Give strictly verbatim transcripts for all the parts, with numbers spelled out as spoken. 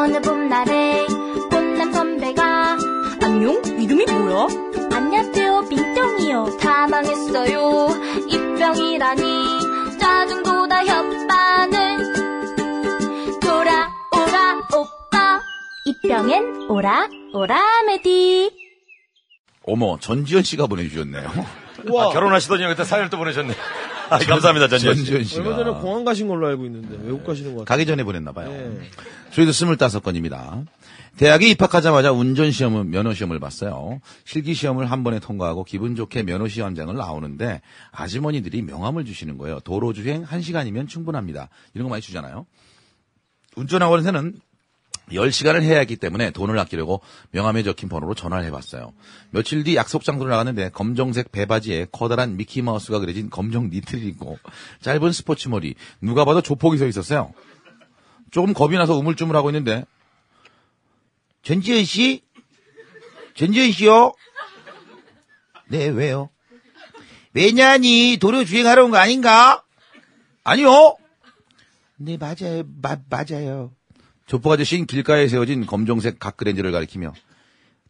어느 봄날에 꽃남 선배가 안녕? 이름이 뭐야? 안녕하세요, 민정이요. 다 망했어요, 입병이라니. 짜증도 다 협반을. 돌아오라 오빠, 입병엔 오라 오라 메디. 어머, 전지현 씨가 보내주셨네요. 아, 결혼하시더니 그때 사연을 또 보내셨네. 아, 전, 감사합니다, 전지현 씨. 전지현 씨가. 얼마 전에 공항 가신 걸로 알고 있는데 외국 가시는 것 같아요. 가기 전에 보냈나봐요. 네. 저희도 스물다섯 건입니다. 대학에 입학하자마자 운전시험은 면허시험을 봤어요. 실기시험을 한 번에 통과하고 기분 좋게 면허시험장을 나오는데 아주머니들이 명함을 주시는 거예요. 도로주행 한 시간이면 충분합니다. 이런 거 많이 주잖아요. 운전학원에서는 열 시간을 해야 하기 때문에 돈을 아끼려고 명함에 적힌 번호로 전화를 해봤어요. 며칠 뒤 약속 장소로 나갔는데 검정색 배바지에 커다란 미키마우스가 그려진 검정 니트를 입고 짧은 스포츠 머리, 누가 봐도 조폭이 서 있었어요. 조금 겁이 나서 우물쭈물하고 있는데 전지현 씨? 전지현 씨요? 네, 왜요? 왜냐니, 도로 주행하러 온 거 아닌가? 아니요? 네, 맞아요. 마, 맞아요. 조폭 아저씨는 길가에 세워진 검정색 각그랜저를 가리키며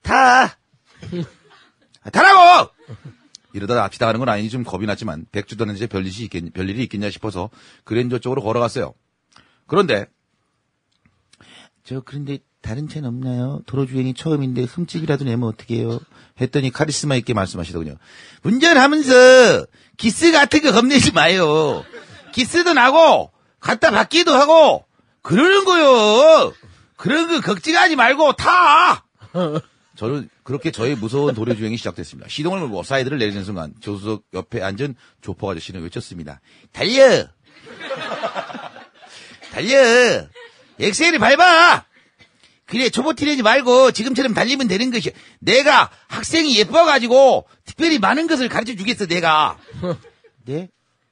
타! 타라고! 이러다 납치 당하는 건 아니니 좀 겁이 났지만 백주도 안 했는데 별일이 있겠냐, 별일이 있겠냐 싶어서 그랜저 쪽으로 걸어갔어요. 그런데 저 그런데 다른 차는 없나요? 도로주행이 처음인데 흠집이라도 내면 어떡해요? 했더니 카리스마 있게 말씀하시더군요. 운전하면서 기스 같은 거 겁내지 마요. 기스도 나고 갖다 받기도 하고 그러는 거요. 그런 거 걱정하지 말고 타. 저는 그렇게 저의 무서운 도로주행이 시작됐습니다. 시동을 물고 사이드를 내리는 순간 조수석 옆에 앉은 조폭 아저씨는 외쳤습니다. 달려. 달려. 엑셀을 밟아. 그래, 초보티 내지 말고 지금처럼 달리면 되는 것이야. 내가 학생이 예뻐가지고 특별히 많은 것을 가르쳐 주겠어, 내가. 네?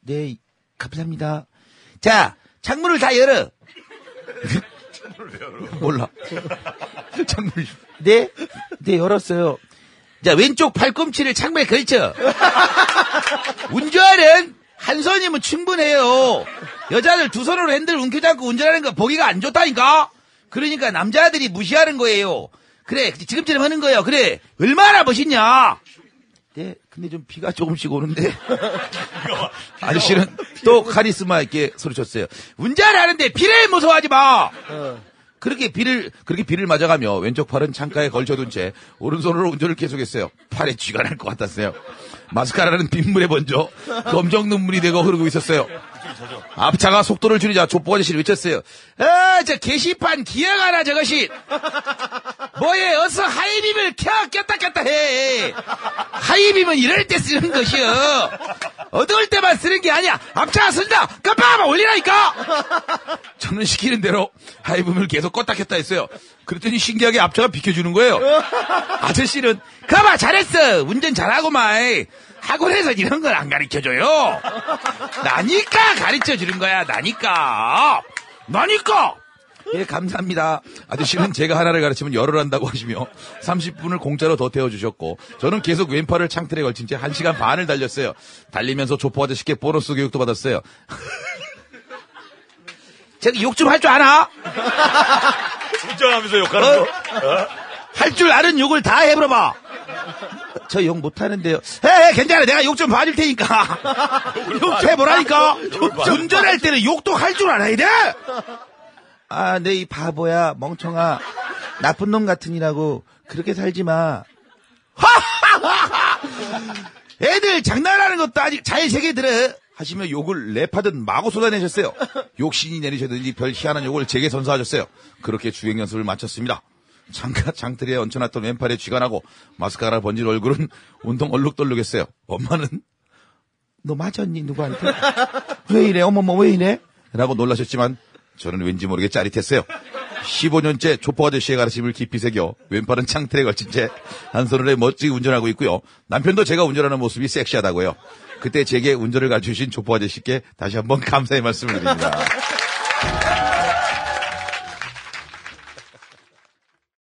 네, 감사합니다. 자, 창문을 다 열어. 창문을 열어? 몰라. 창문을 네? 네, 열었어요. 자, 왼쪽 팔꿈치를 창문에 걸쳐. 운전은 한 손이면 충분해요. 여자들 두 손으로 핸들 움켜쥐 않고 운전하는 거 보기가 안 좋다니까? 그러니까 남자들이 무시하는 거예요. 그래, 지금처럼 하는 거예요. 그래, 얼마나 멋있냐. 네, 근데 좀 비가 조금씩 오는데. 아저씨는 또 카리스마 있게 소리쳤어요. 운전하는데 비를 무서워하지 마. 그렇게 비를 그렇게 비를 맞아가며 왼쪽 팔은 창가에 걸쳐둔 채 오른손으로 운전을 계속했어요. 팔에 쥐가 날 것 같았어요. 마스카라는 빗물에 번져 검정 눈물이 되고 흐르고 있었어요. 앞차가 속도를 줄이자 조폭 아저씨를 외쳤어요. 아, 저 게시판 기억하나 저것이. 뭐에 어서 하이빔을 켜 꼈다 꼈다 해. 하이빔은 이럴 때 쓰는 것이요. 어두울 때만 쓰는 게 아니야. 앞차가 쓴다. 깜빡하면 올리라니까. 저는 시키는 대로 하이빔을 계속 껐다 켰다 했어요. 그랬더니 신기하게 앞차가 비켜주는 거예요. 아저씨는 가봐 잘했어. 운전 잘하고만. 학원에서 이런 걸 안 가르쳐줘요. 나니까 가르쳐주는 거야. 나니까. 나니까. 예, 감사합니다. 아저씨는 제가 하나를 가르치면 열을 한다고 하시며 삼십 분을 공짜로 더 태워주셨고 저는 계속 왼팔을 창틀에 걸친 채 한 시간 반을 달렸어요. 달리면서 조포 아저씨께 보너스 교육도 받았어요. 제가 욕 좀 할 줄 아나? 운전하면서 욕하는 어? 거? 어? 할 줄 아는 욕을 다 해버려봐. 저 욕 못하는데요. 에이, 괜찮아. 내가 욕 좀 봐줄 테니까. 욕 해보라니까. 운전할 때는 욕도 할 줄 알아야 돼. 아, 내 이 바보야, 멍청아, 나쁜 놈 같으니라고 그렇게 살지 마. 애들 장난하는 것도 아직 잘 새겨들어. 하시며 욕을 랩하듯 마구 쏟아내셨어요. 욕신이 내리셨는지 별 희한한 욕을 제게 선사하셨어요. 그렇게 주행 연습을 마쳤습니다. 잠깐 장틀에 얹혀놨던 왼팔에 쥐가 나고 마스카라 번진 얼굴은 온통 얼룩덜룩했어요. 엄마는 너 맞았니 누구한테? 왜 이래? 어머머 왜 이래? 라고 놀라셨지만 저는 왠지 모르게 짜릿했어요. 십오 년째 조폭 아저씨의 가르침을 깊이 새겨 왼팔은 창틀에 걸친 채 한 손으로 멋지게 운전하고 있고요. 남편도 제가 운전하는 모습이 섹시하다고요. 그때 제게 운전을 가르쳐주신 조폭 아저씨께 다시 한번 감사의 말씀을 드립니다.